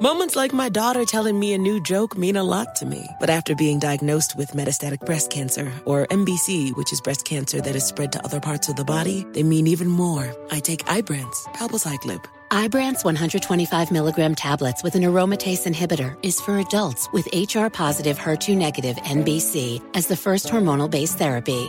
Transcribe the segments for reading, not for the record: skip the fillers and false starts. Moments like my daughter telling me a new joke mean a lot to me. But after being diagnosed with metastatic breast cancer, or MBC, which is breast cancer that is spread to other parts of the body, they mean even more. I take Ibrance, palbociclib. Ibrance 125-milligram tablets with an aromatase inhibitor is for adults with HR-positive, HER2-negative MBC as the first hormonal-based therapy.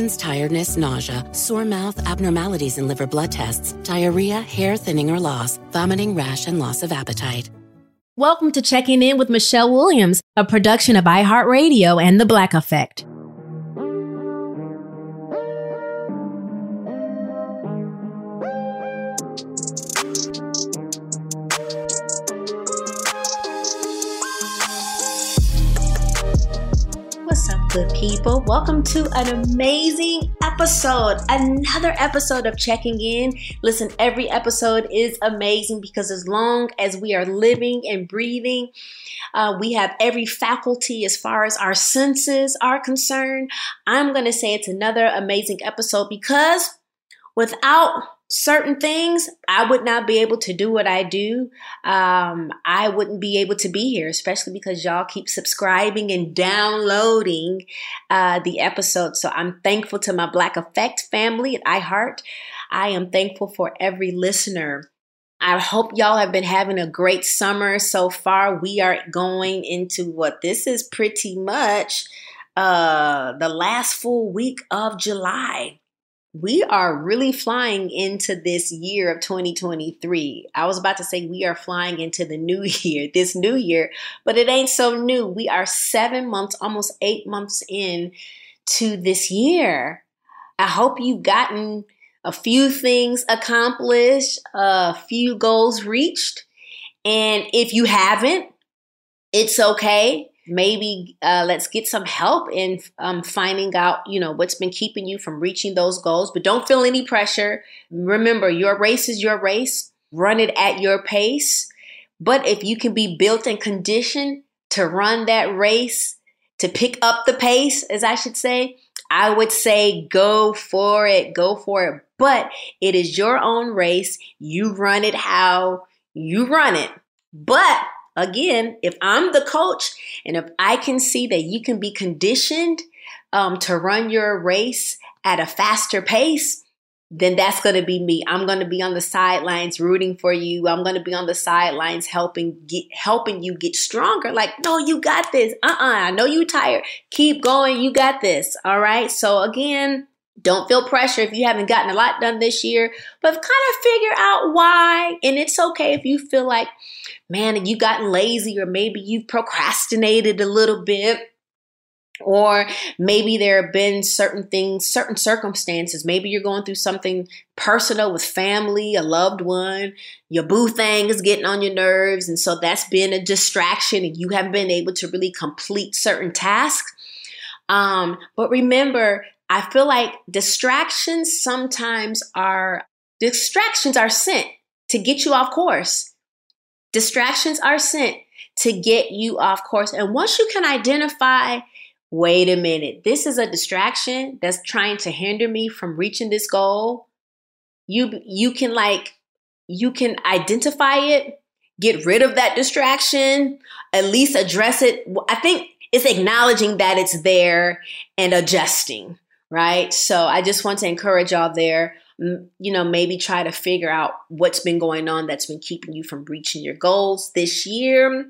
tiredness, nausea, sore mouth, abnormalities in liver blood tests, diarrhea, hair thinning or loss, vomiting, rash, and loss of appetite. Welcome to Checking In with Michelle Williams, a production of iHeartRadio and The Black Effect. What's up, good people? Welcome to an amazing episode, another episode of Checking In. Listen, every episode is amazing because as long as we are living and breathing, we have every faculty as far as our senses are concerned. I'm going to say it's another amazing episode because without certain things, I would not be able to do what I do. I wouldn't be able to be here, especially because y'all keep subscribing and downloading the episodes. So I'm thankful to my Black Effect family at iHeart. I am thankful for every listener. I hope y'all have been having a great summer so far. We are going into what this is pretty much the last full week of July. We are really flying into this year of 2023. I was about to say we are flying into the new year, this new year, but it ain't so new. We are 7 months, almost 8 months in to this year. I hope you've gotten a few things accomplished, a few goals reached. And if you haven't, it's okay. Maybe let's get some help in finding out, you know, what's been keeping you from reaching those goals. But don't feel any pressure. Remember, your race is your race. Run it at your pace. But if you can be built and conditioned to run that race, to pick up the pace, as I should say, I would say go for it. Go for it. But it is your own race. You run it how you run it. But again, if I'm the coach and if I can see that you can be conditioned to run your race at a faster pace, then that's going to be me. I'm going to be on the sidelines rooting for you. I'm going to be on the sidelines helping you get stronger. Like, no, you got this. I know you're tired. Keep going. You got this. All right. So again, don't feel pressure if you haven't gotten a lot done this year, but kind of figure out why. And it's okay if you feel like, man, you've gotten lazy, or maybe you've procrastinated a little bit, or maybe there have been certain things, certain circumstances. Maybe you're going through something personal with family, a loved one, your boo thing is getting on your nerves. And so that's been a distraction and you haven't been able to really complete certain tasks. But remember, I feel like distractions are sent to get you off course. Distractions are sent to get you off course. And once you can identify, wait a minute, this is a distraction that's trying to hinder me from reaching this goal, you can identify it, get rid of that distraction, at least address it. I think it's acknowledging that it's there and adjusting, right? So I just want to encourage y'all there. You know, maybe try to figure out what's been going on that's been keeping you from reaching your goals this year,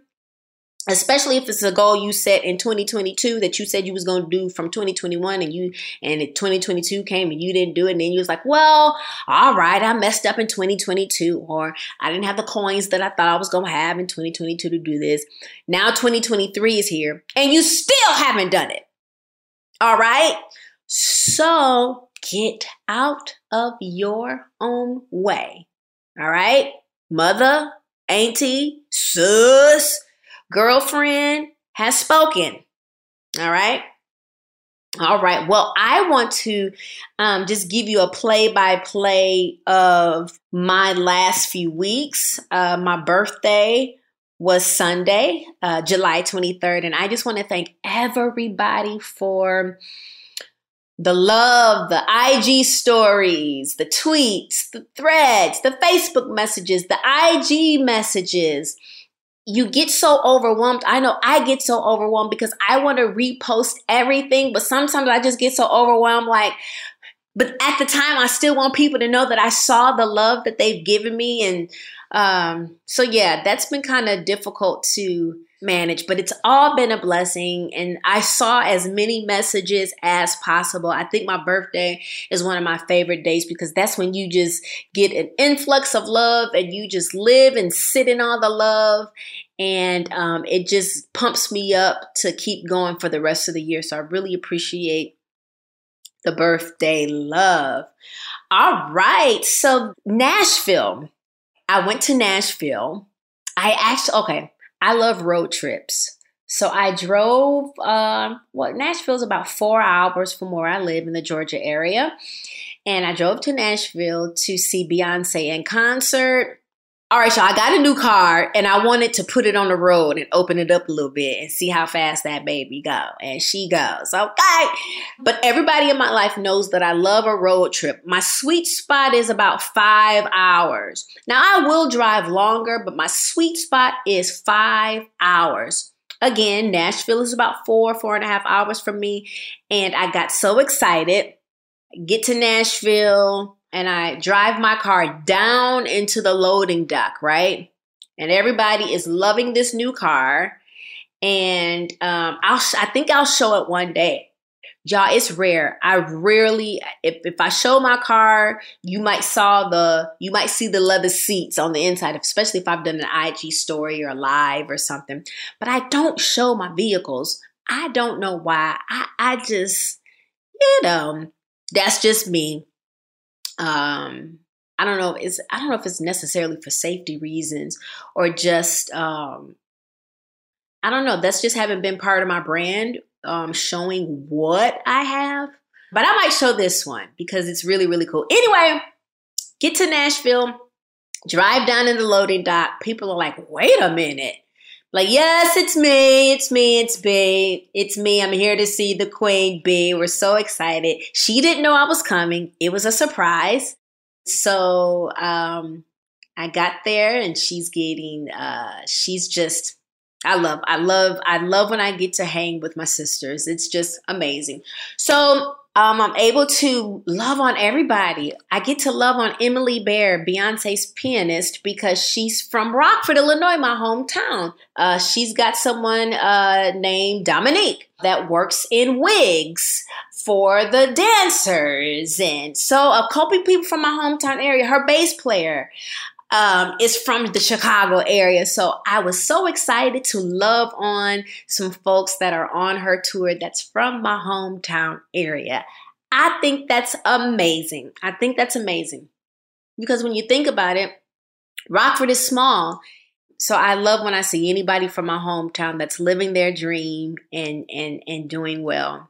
especially if it's a goal you set in 2022 that you said you was going to do from 2021 and 2022 came and you didn't do it. And then you was like, well, all right, I messed up in 2022, or I didn't have the coins that I thought I was going to have in 2022 to do this. Now 2023 is here and you still haven't done it. All right. So get out of your own way. All right. Mother, auntie, sis, girlfriend has spoken. All right. All right. Well, I want to just give you a play-by-play of my last few weeks. My birthday was Sunday, July 23rd. And I just want to thank everybody for the love, the IG stories, the tweets, the threads, the Facebook messages, the IG messages. You get so overwhelmed. I know I get so overwhelmed because I want to repost everything, but sometimes I just get so overwhelmed. But at the time, I still want people to know that I saw the love that they've given me. And so, yeah, that's been kind of difficult to manage, but it's all been a blessing. And I saw as many messages as possible. I think my birthday is one of my favorite days because that's when you just get an influx of love and you just live and sit in all the love. And it just pumps me up to keep going for the rest of the year. So I really appreciate the birthday love. All right. So Nashville, I went to Nashville. I love road trips. So I drove, Nashville's about 4 hours from where I live in the Georgia area. And I drove to Nashville to see Beyoncé in concert. All right, y'all, I got a new car and I wanted to put it on the road and open it up a little bit and see how fast that baby go. And she goes, okay. But everybody in my life knows that I love a road trip. My sweet spot is about 5 hours. Now, I will drive longer, but my sweet spot is 5 hours. Again, Nashville is about 4.5 hours from me. And I got so excited. Get to Nashville. And I drive my car down into the loading dock, right? And everybody is loving this new car. And I think I'll show it one day. Y'all, it's rare. I rarely, if I show my car, you might see the leather seats on the inside, especially if I've done an IG story or a live or something. But I don't show my vehicles. I don't know why. I just, that's just me. I don't know if it's necessarily for safety reasons or just, I don't know. That's just haven't been part of my brand, showing what I have. But I might show this one because it's really, really cool. Anyway, get to Nashville, drive down in the loading dock. People are like, wait a minute. Like, yes, it's me. I'm here to see the Queen Bee. We're so excited. She didn't know I was coming. It was a surprise. So I got there and she's getting, I love when I get to hang with my sisters. It's just amazing. So I'm able to love on everybody. I get to love on Emily Bear, Beyonce's pianist, because she's from Rockford, Illinois, my hometown. She's got someone named Dominique that works in wigs for the dancers. And so a couple of people from my hometown area, her bass player, is from the Chicago area. So I was so excited to love on some folks that are on her tour that's from my hometown area. I think that's amazing. Because when you think about it, Rockford is small. So I love when I see anybody from my hometown that's living their dream and doing well.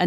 a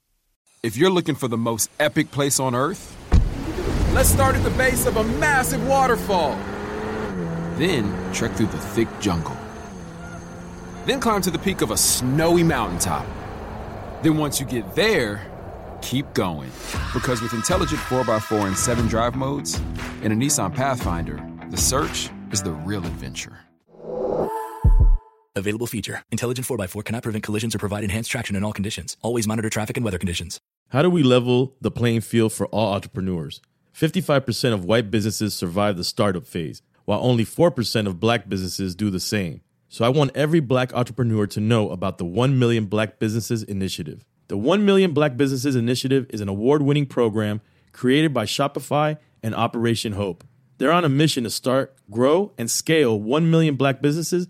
If you're looking for the most epic place on earth, let's start at the base of a massive waterfall. Then trek through the thick jungle. Then climb to the peak of a snowy mountaintop. Then once you get there, keep going. Because with intelligent 4x4 and 7 drive modes and a Nissan Pathfinder, the search is the real adventure. Available feature. Intelligent 4x4 cannot prevent collisions or provide enhanced traction in all conditions. Always monitor traffic and weather conditions. How do we level the playing field for all entrepreneurs? 55% of white businesses survive the startup phase, while only 4% of Black businesses do the same. So I want every Black entrepreneur to know about the 1 Million Black Businesses Initiative. The 1 Million Black Businesses Initiative is an award-winning program created by Shopify and Operation Hope. They're on a mission to start, grow, and scale 1 million Black businesses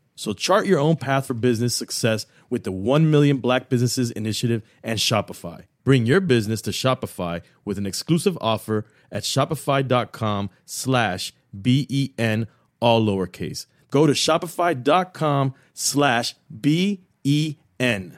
So chart your own path for business success with the 1 Million Black Businesses Initiative and Shopify. Bring your business to Shopify with an exclusive offer at shopify.com/BEN, all lowercase. Go to shopify.com/BEN.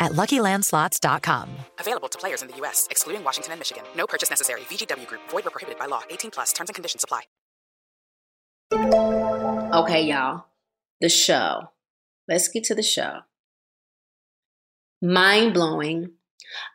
at LuckyLandSlots.com. Available to players in the U.S., excluding Washington and Michigan. No purchase necessary. VGW Group. Void or prohibited by law. 18+. Terms and conditions apply. Okay, y'all. The show. Let's get to the show. Mind-blowing.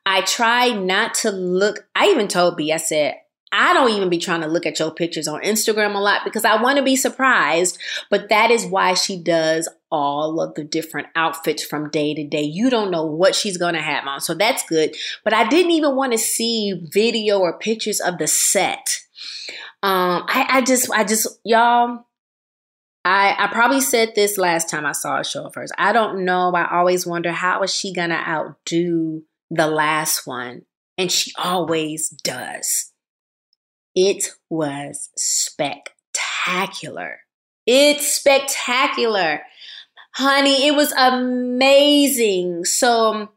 I try not to look. I even told B, I said, I don't even be trying to look at your pictures on Instagram a lot because I want to be surprised. But that is why she does all of the different outfits from day to day. You don't know what she's going to have on. So that's good. But I didn't even want to see video or pictures of the set. Y'all. I probably said this last time I saw a show first. I don't know. I always wonder, how is she going to outdo the last one? And she always does. It was spectacular. It's spectacular. Honey, it was amazing. So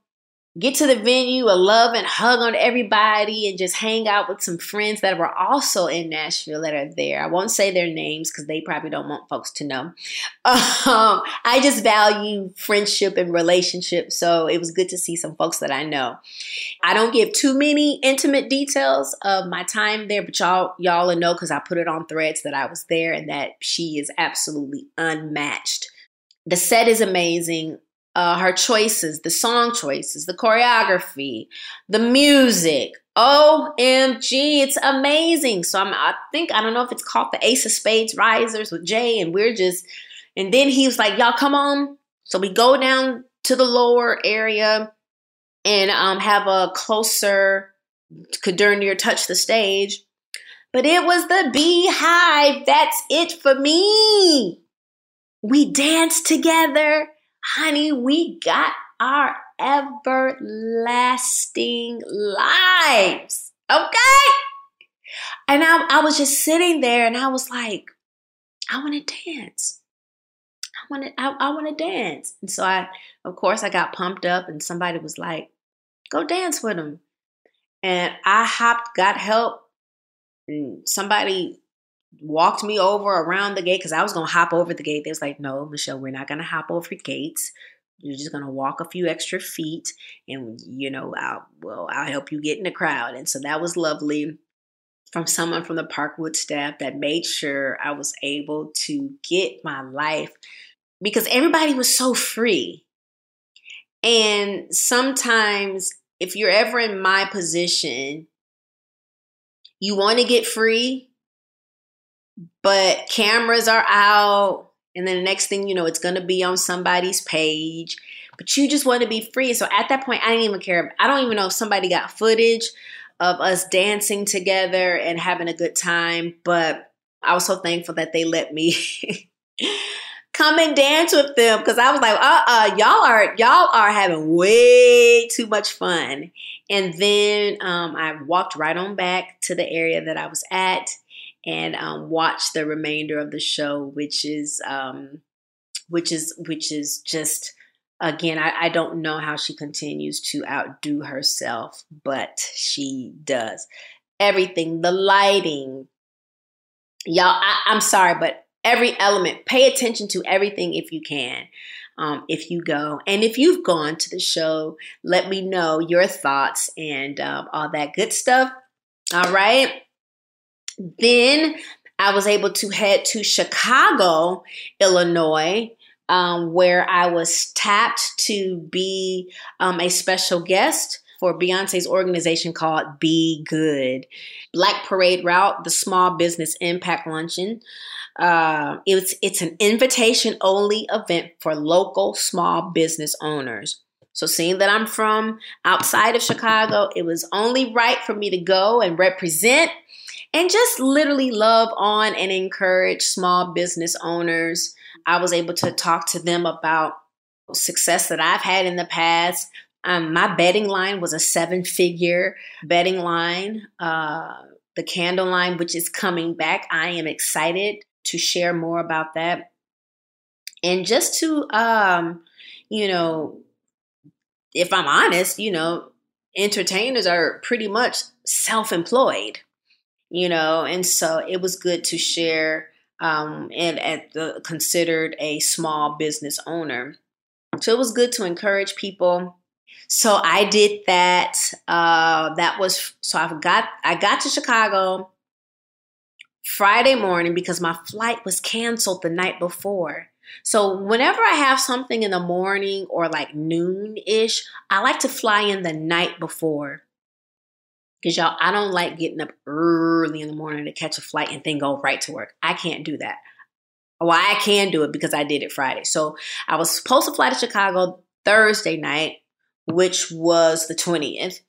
get to the venue, a love and hug on everybody, and just hang out with some friends that were also in Nashville that are there. I won't say their names because they probably don't want folks to know. I just value friendship and relationships, so it was good to see some folks that I know. I don't give too many intimate details of my time there, but y'all will know because I put it on Threads that I was there and that she is absolutely unmatched. The set is amazing. Her choices, the song choices, the choreography, the music. OMG, it's amazing. So I don't know if it's called the Ace of Spades Risers with Jay, and then he was like, y'all come on. So we go down to the lower area and have a closer, could darn near touch the stage. But it was the beehive. That's it for me. We danced together. Honey, we got our everlasting lives, okay? And I was just sitting there, and I was like, I want to dance. And so I got pumped up, and somebody was like, go dance with him. And I hopped, got help, and somebody walked me over around the gate because I was going to hop over the gate. They was like, no, Michelle, we're not going to hop over gates. You're just going to walk a few extra feet and, I'll help you get in the crowd. And so that was lovely from someone from the Parkwood staff that made sure I was able to get my life because everybody was so free. And sometimes if you're ever in my position, you want to get free, but cameras are out, and then the next thing you know, it's going to be on somebody's page, but you just want to be free. So at that point, I didn't even care. I don't even know if somebody got footage of us dancing together and having a good time, but I was so thankful that they let me come and dance with them because I was like, y'all are having way too much fun. And then I walked right on back to the area that I was at and watch the remainder of the show, which is just, again, I don't know how she continues to outdo herself, but she does. Everything, the lighting, y'all, I'm sorry, but every element, pay attention to everything if you can. If you go, and if you've gone to the show, let me know your thoughts and all that good stuff. All right. Then I was able to head to Chicago, Illinois, where I was tapped to be a special guest for Beyonce's organization called Be Good. Black Parade Route, the Small Business Impact Luncheon. It's an invitation-only event for local small business owners. So seeing that I'm from outside of Chicago, it was only right for me to go and represent and just literally love on and encourage small business owners I was able to talk to them about success that I've had in the past. My bedding line was a 7-figure bedding line. The candle line, which is coming back. I am excited to share more about that. And just to, if I'm honest, entertainers are pretty much self-employed, and so it was good to share considered a small business owner. So it was good to encourage people. So I did that. I got to Chicago Friday morning because my flight was canceled the night before. So whenever I have something in the morning or like noon-ish, I like to fly in the night before. Because y'all, I don't like getting up early in the morning to catch a flight and then go right to work. I can't do that. Well, I can do it because I did it Friday. So I was supposed to fly to Chicago Thursday night, which was the 20th.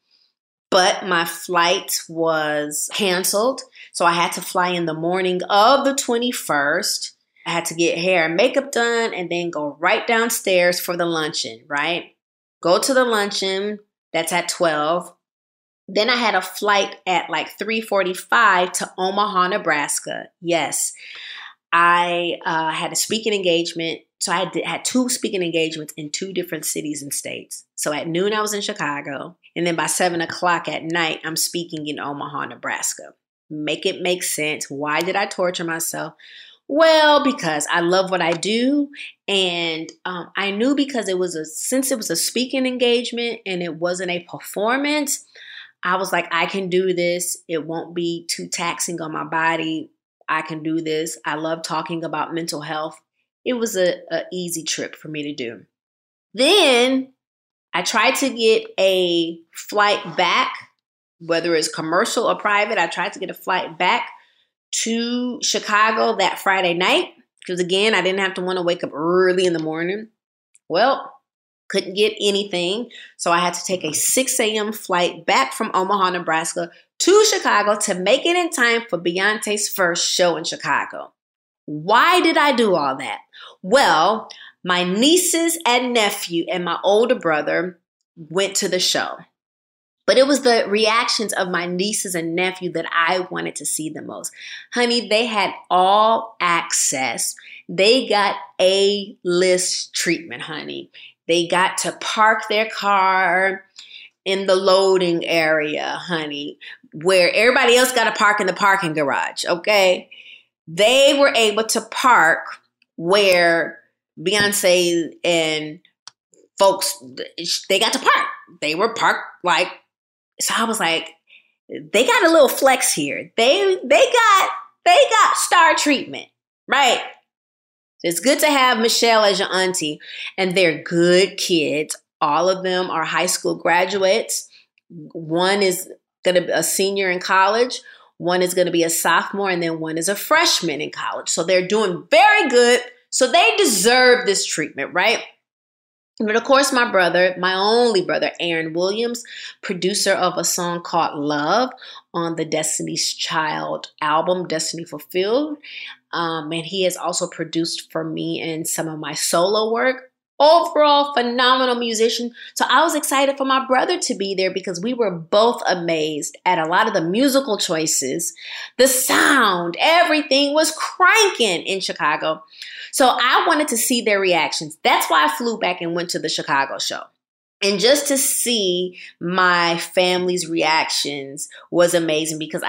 But my flight was canceled. So I had to fly in the morning of the 21st. I had to get hair and makeup done and then go right downstairs for the luncheon, right? Go to the luncheon. That's at 12. Then I had a flight at like 3:45 to Omaha, Nebraska. Yes, I had a speaking engagement. So I had two speaking engagements in two different cities and states. So at noon, I was in Chicago. And then by 7 o'clock at night, I'm speaking in Omaha, Nebraska. Make it make sense. Why did I torture myself? Well, because I love what I do, and I knew because since it was a speaking engagement and it wasn't a performance, I was like, I can do this. It won't be too taxing on my body. I can do this. I love talking about mental health. It was an easy trip for me to do. Then I tried to get a flight back, whether it's commercial or private. I tried to get a flight back to Chicago that Friday night, because again, I didn't have to want to wake up early in the morning. Well, couldn't get anything. So I had to take a 6 a.m. flight back from Omaha, Nebraska to Chicago to make it in time for Beyonce's first show in Chicago. Why did I do all that? Well, my nieces and nephew and my older brother went to the show. But it was the reactions of my nieces and nephew that I wanted to see the most. Honey, they had all access. They got A-list treatment, honey. They got to park their car in the loading area, honey, where everybody else got to park in the parking garage, okay? They were able to park where Beyoncé and folks, they got to park. They were parked like... So I was like, they got a little flex here. They got star treatment, right? It's good to have Michelle as your auntie, and they're good kids. All of them are high school graduates. One is going to be a senior in college. One is going to be a sophomore, and then one is a freshman in college. So they're doing very good. So they deserve this treatment, right? But of course, my brother, my only brother, Aaron Williams, producer of a song called Love on the Destiny's Child album, Destiny Fulfilled. And he has also produced for me in some of my solo work. Overall, phenomenal musician. So I was excited for my brother to be there because we were both amazed at a lot of the musical choices, the sound, everything was cranking in Chicago. So I wanted to see their reactions. That's why I flew back and went to the Chicago show. And just to see my family's reactions was amazing because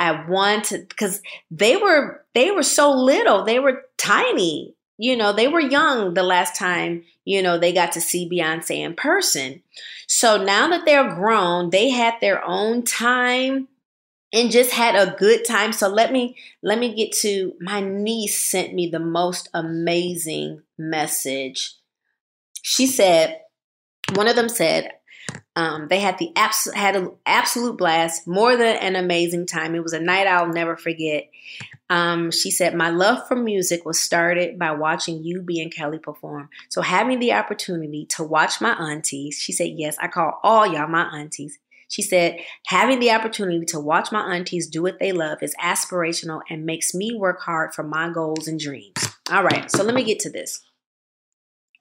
they were so little, they were tiny. They were young the last time, they got to see Beyoncé in person. So now that they're grown, they had their own time and just had a good time. So let me get to, my niece sent me the most amazing message. She said, one of them said, they had an absolute blast, more than an amazing time. It was a night I'll never forget. She said, my love for music was started by watching you, B, and Kelly perform. So having the opportunity to watch my aunties, she said, yes, I call all y'all my aunties. She said, having the opportunity to watch my aunties do what they love is aspirational and makes me work hard for my goals and dreams. All right, so let me get to this.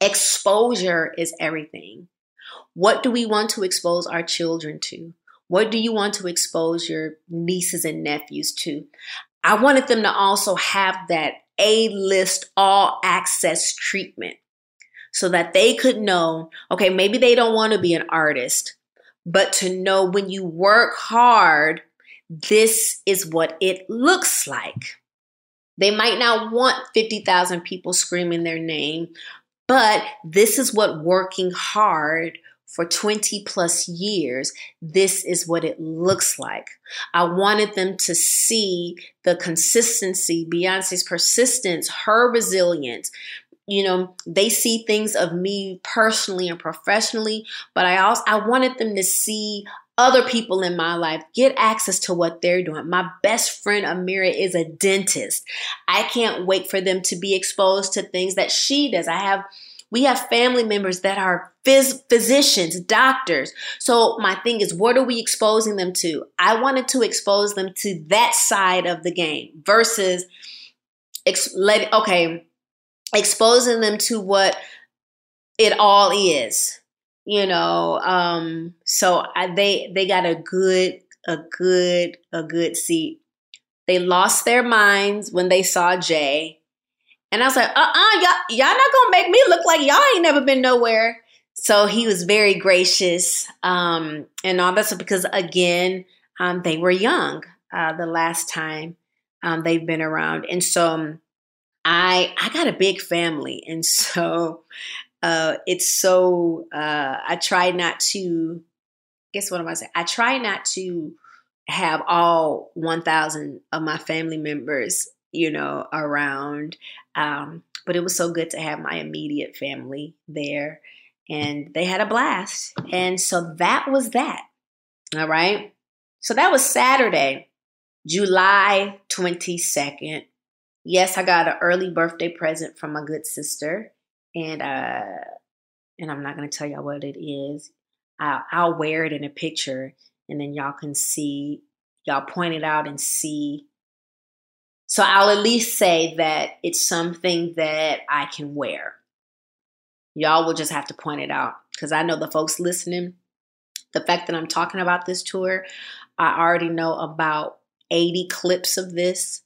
Exposure is everything. What do we want to expose our children to? What do you want to expose your nieces and nephews to? I wanted them to also have that A-list all access treatment so that they could know, okay, maybe they don't want to be an artist, but to know when you work hard, this is what it looks like. They might not want 50,000 people screaming their name, but this is what working hard for 20 plus years, this is what it looks like. I wanted them to see the consistency, Beyonce's persistence, her resilience. You know, they see things of me personally and professionally, but I wanted them to see other people in my life get access to what they're doing. My best friend, Amira, is a dentist. I can't wait for them to be exposed to things that she does. We have family members that are physicians, doctors. So my thing is, what are we exposing them to? I wanted to expose them to that side of the game versus exposing them to what it all is, you know. So they got a good seat. They lost their minds when they saw Jay. And I was like, y'all not gonna make me look like y'all ain't never been nowhere. So he was very gracious and all that stuff because, again, they were young the last time they've been around. And so I got a big family. And so I try not to, I try not to have all 1,000 of my family members, you know, around. But it was so good to have my immediate family there, and they had a blast. And so that was that. All right. So that was Saturday, July 22nd. Yes, I got an early birthday present from my good sister, and I'm not going to tell y'all what it is. I'll wear it in a picture, and then y'all can see, y'all point it out and see. So I'll at least say that it's something that I can wear. Y'all will just have to point it out because I know the folks listening, the fact that I'm talking about this tour, I already know about 80 clips of this.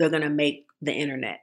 They're going to make the internet.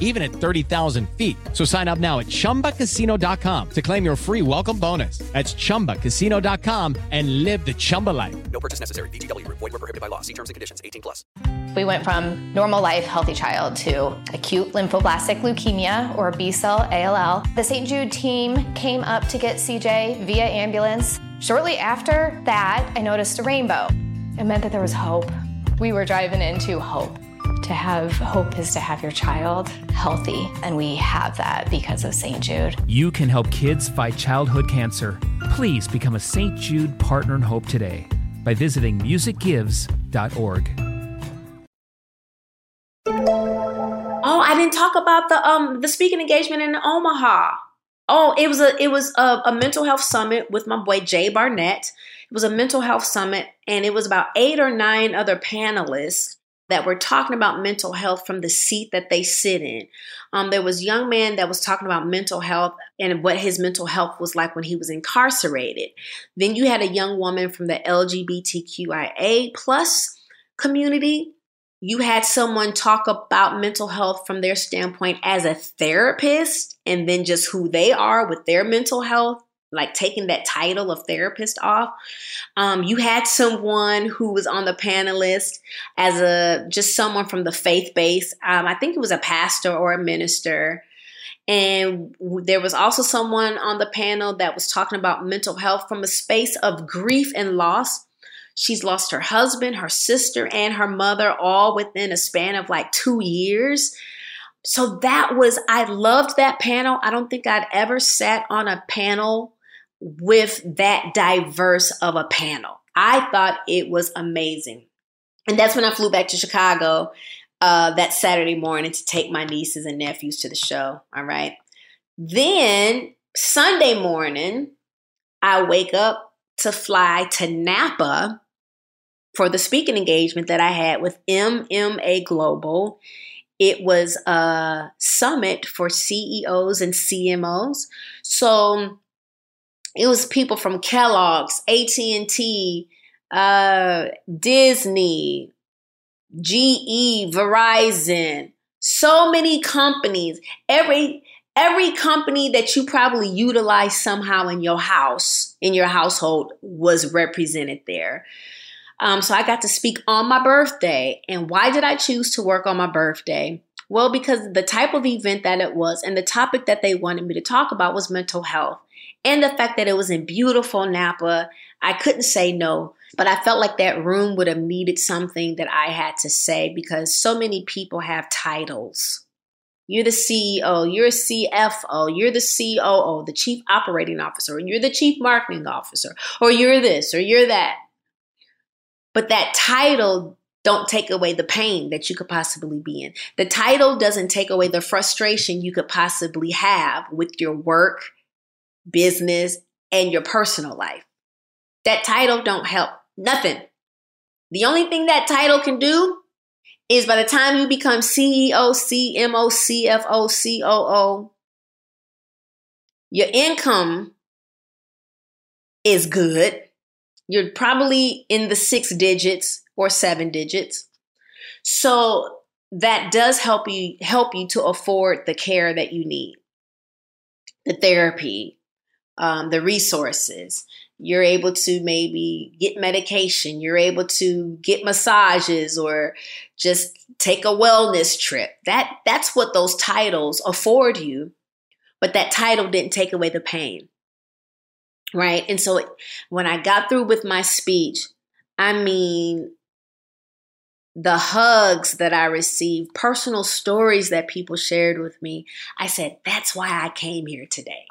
even at 30,000 feet. So sign up now at ChumbaCasino.com to claim your free welcome bonus. That's ChumbaCasino.com and live the Chumba life. No purchase necessary. VGW. Void where prohibited by law. See terms and conditions. 18+. We went from normal life, healthy child to acute lymphoblastic leukemia or B-cell ALL. The St. Jude team came up to get CJ via ambulance. Shortly after that, I noticed a rainbow. It meant that there was hope. We were driving into hope. To have hope is to have your child healthy, and we have that because of St. Jude. You can help kids fight childhood cancer. Please become a St. Jude Partner in Hope today by visiting musicgives.org. Oh, I didn't talk about the speaking engagement in Omaha. Oh, it was a mental health summit with my boy Jay Barnett. It was a mental health summit, and it was about 8 or 9 other panelists that were talking about mental health from the seat that they sit in. There was a young man that was talking about mental health and what his mental health was like when he was incarcerated. Then you had a young woman from the LGBTQIA plus community. You had someone talk about mental health from their standpoint as a therapist, and then just who they are with their mental health, like taking that title of therapist off. You had someone who was on the panelist as just someone from the faith base. I think it was a pastor or a minister. And there was also someone on the panel that was talking about mental health from a space of grief and loss. She's lost her husband, her sister, and her mother all within a span of like 2 years. So I loved that panel. I don't think I'd ever sat on a panel with that diverse of a panel. I thought it was amazing. And that's when I flew back to Chicago that Saturday morning to take my nieces and nephews to the show. All right. Then Sunday morning, I wake up to fly to Napa for the speaking engagement that I had with MMA Global. It was a summit for CEOs and CMOs. So it was people from Kellogg's, AT&T, Disney, GE, Verizon, so many companies. Every company that you probably utilize somehow in your house, in your household, was represented there. So I got to speak on my birthday. And why did I choose to work on my birthday? Well, because the type of event that it was and the topic that they wanted me to talk about was mental health. And the fact that it was in beautiful Napa, I couldn't say no. But I felt like that room would have needed something that I had to say because so many people have titles. You're the CEO, you're a CFO, you're the COO, the Chief Operating Officer, and you're the Chief Marketing Officer, or you're this, or you're that. But that title don't take away the pain that you could possibly be in. The title doesn't take away the frustration you could possibly have with your work, business, and your personal life. That title don't help nothing. The only thing that title can do is by the time you become CEO, CMO, CFO, COO, your income is good. You're probably in the 6 digits or 7 digits. So that does help you to afford the care that you need, the therapy, the resources. You're able to maybe get medication. You're able to get massages or just take a wellness trip. That's what those titles afford you. But that title didn't take away the pain. Right. And so when I got through with my speech, I mean, the hugs that I received, personal stories that people shared with me, I said, that's why I came here today.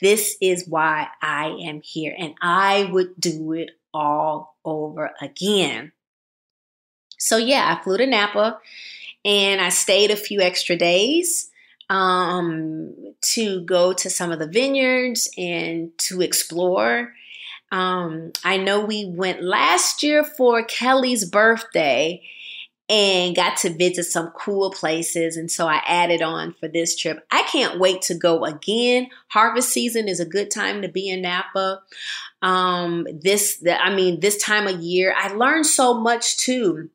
This is why I am here. And I would do it all over again. So, yeah, I flew to Napa and I stayed a few extra days to go to some of the vineyards and to explore. I know we went last year for Kelly's birthday and got to visit some cool places. And so I added on for this trip. I can't wait to go again. Harvest season is a good time to be in Napa. This time of year, I learned so much too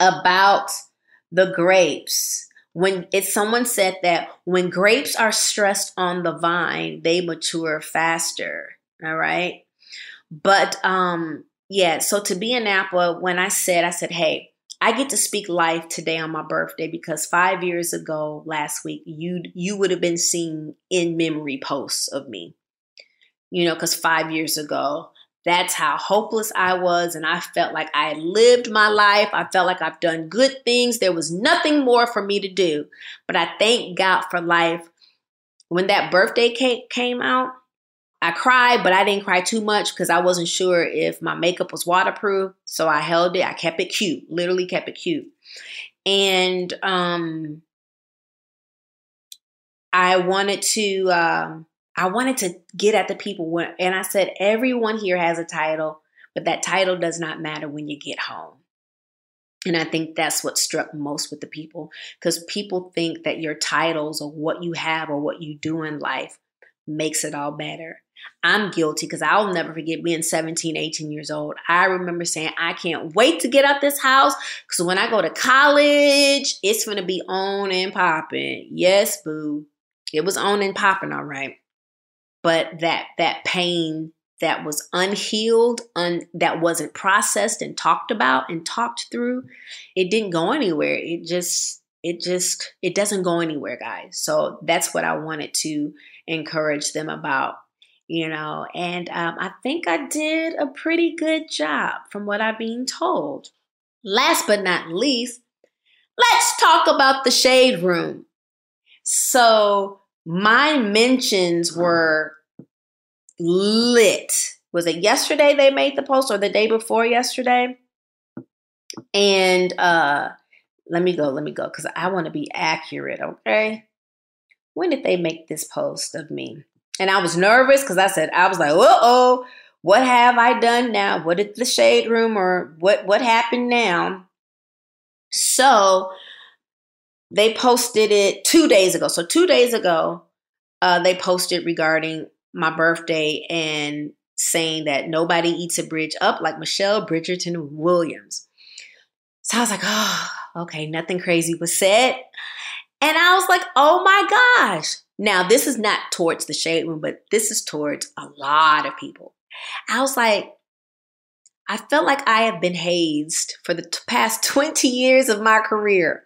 about the grapes. Someone said that when grapes are stressed on the vine, they mature faster. All right. But, so to be in Napa, when I said, hey, I get to speak life today on my birthday because 5 years ago last week, you would have been seeing in memory posts of me, because 5 years ago, that's how hopeless I was. And I felt like I had lived my life. I felt like I've done good things. There was nothing more for me to do. But I thank God for life. When that birthday cake came out, I cried, but I didn't cry too much because I wasn't sure if my makeup was waterproof. So I held it. I kept it cute, literally kept it cute. And I wanted to get at the people. And I said, everyone here has a title, but that title does not matter when you get home. And I think that's what struck most with the people, because people think that your titles or what you have or what you do in life makes it all better. I'm guilty because I'll never forget being 17, 18 years old. I remember saying, I can't wait to get out this house because when I go to college, it's going to be on and popping. Yes, boo. It was on and popping, all right. But that pain that was unhealed, that wasn't processed and talked about and talked through, it didn't go anywhere. It doesn't go anywhere, guys. So that's what I wanted to encourage them about, and I think I did a pretty good job from what I've been told. Last but not least, let's talk about the Shade Room. So my mentions were lit. Was it yesterday they made the post or the day before yesterday? And let me go because I want to be accurate, okay? When did they make this post of me? And I was nervous because I was like, uh-oh, what have I done now? What did the Shade Room or what happened now? So they posted it 2 days ago. So 2 days ago, they posted regarding my birthday and saying that nobody eats a bridge up like Michelle Bridgerton Williams. So I was like, oh, okay, nothing crazy was said. And I was like, oh my gosh. Now, this is not towards the Shade Room, but this is towards a lot of people. I was like, I felt like I have been hazed for the past 20 years of my career.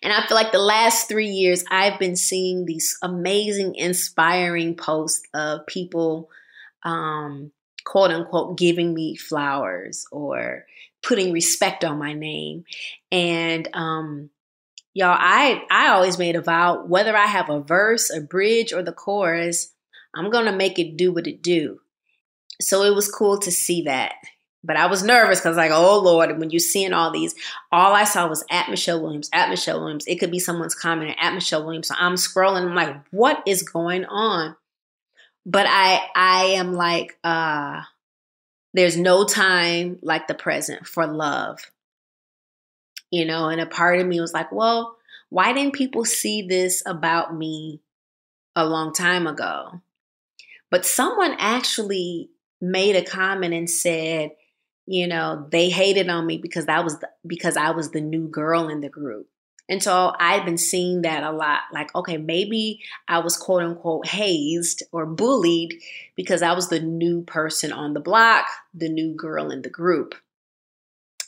And I feel like the last 3 years, I've been seeing these amazing, inspiring posts of people, quote unquote, giving me flowers or putting respect on my name. And, y'all, I always made a vow, whether I have a verse, a bridge, or the chorus, I'm going to make it do what it do. So it was cool to see that. But I was nervous because like, oh, Lord, when you're seeing all these, all I saw was at Michelle Williams. It could be someone's comment at Michelle Williams. So I'm scrolling. I'm like, what is going on? But I am like, there's no time like the present for love. And a part of me was like, well, why didn't people see this about me a long time ago? But someone actually made a comment and said, they hated on me because I was the new girl in the group. And so I've been seeing that a lot. Like, okay, maybe I was quote unquote hazed or bullied because I was the new person on the block, the new girl in the group.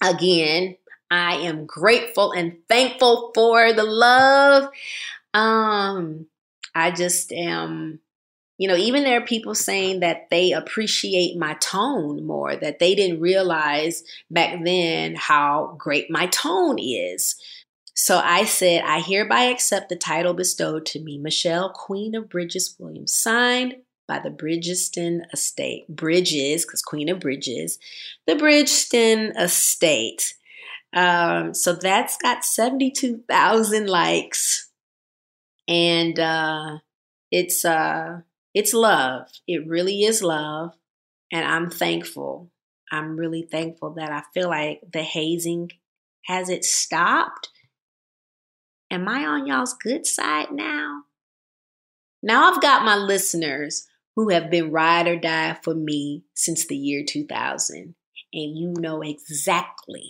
Again, I am grateful and thankful for the love. I just am, even there are people saying that they appreciate my tone more, that they didn't realize back then how great my tone is. So I said, I hereby accept the title bestowed to me, Michelle, Queen of Bridges Williams, signed by the Bridgerton Estate. Bridges, because Queen of Bridges, the Bridgerton Estate. So that's got 72,000 likes and, it's love. It really is love. And I'm thankful. I'm really thankful that I feel like the hazing Has it stopped? Am I on y'all's good side now? Now, I've got my listeners who have been ride or die for me since the year 2000. And you know exactly,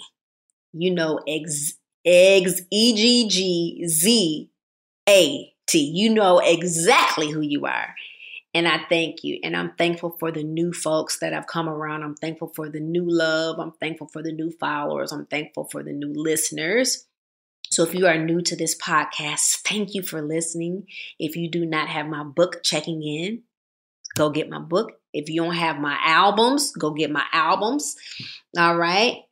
EGGZAT, you know exactly who you are. And I thank you. And I'm thankful for the new folks that I've come around. I'm thankful for the new love. I'm thankful for the new followers. I'm thankful for the new listeners. So if you are new to this podcast, thank you for listening. If you do not have my book, Checking In, go get my book. If you don't have my albums, go get my albums. All right.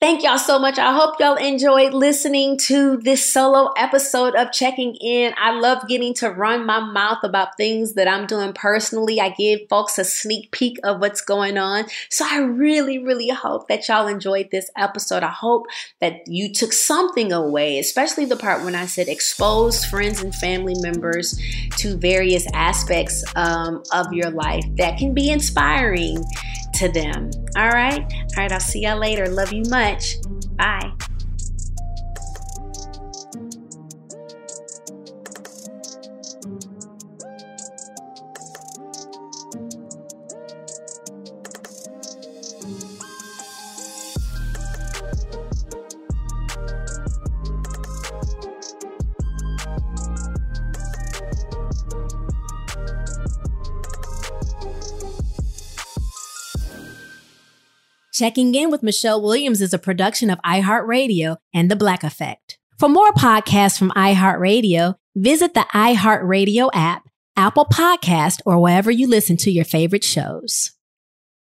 Thank y'all so much. I hope y'all enjoyed listening to this solo episode of Checking In. I love getting to run my mouth about things that I'm doing personally. I give folks a sneak peek of what's going on. So I really, really hope that y'all enjoyed this episode. I hope that you took something away, especially the part when I said expose friends and family members to various aspects of your life that can be inspiring to them. All right. All right. I'll see y'all later. Love you much. Bye. Checking In with Michelle Williams is a production of iHeartRadio and The Black Effect. For more podcasts from iHeartRadio, visit the iHeartRadio app, Apple Podcast, or wherever you listen to your favorite shows.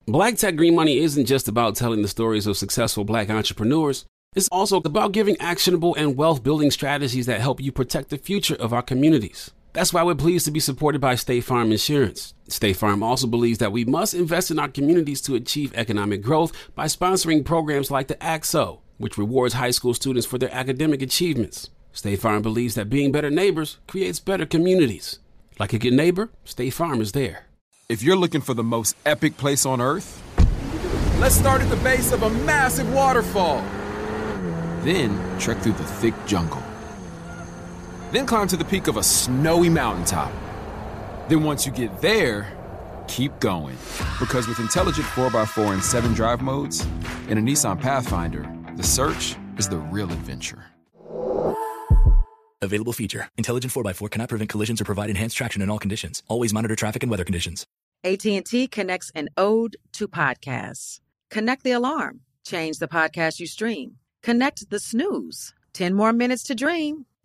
Black Tech Green Money isn't just about telling the stories of successful Black entrepreneurs. It's also about giving actionable and wealth-building strategies that help you protect the future of our communities. That's why we're pleased to be supported by State Farm Insurance. State Farm also believes that we must invest in our communities to achieve economic growth by sponsoring programs like the ACT-SO, which rewards high school students for their academic achievements. State Farm believes that being better neighbors creates better communities. Like a good neighbor, State Farm is there. If you're looking for the most epic place on earth, let's start at the base of a massive waterfall. Then trek through the thick jungle. Then climb to the peak of a snowy mountaintop. Then once you get there, keep going. Because with intelligent 4x4 and 7 drive modes and a Nissan Pathfinder, the search is the real adventure. Available feature. Intelligent 4x4 cannot prevent collisions or provide enhanced traction in all conditions. Always monitor traffic and weather conditions. AT&T connects an ode to podcasts. Connect the alarm. Change the podcast you stream. Connect the snooze. 10 more minutes to dream.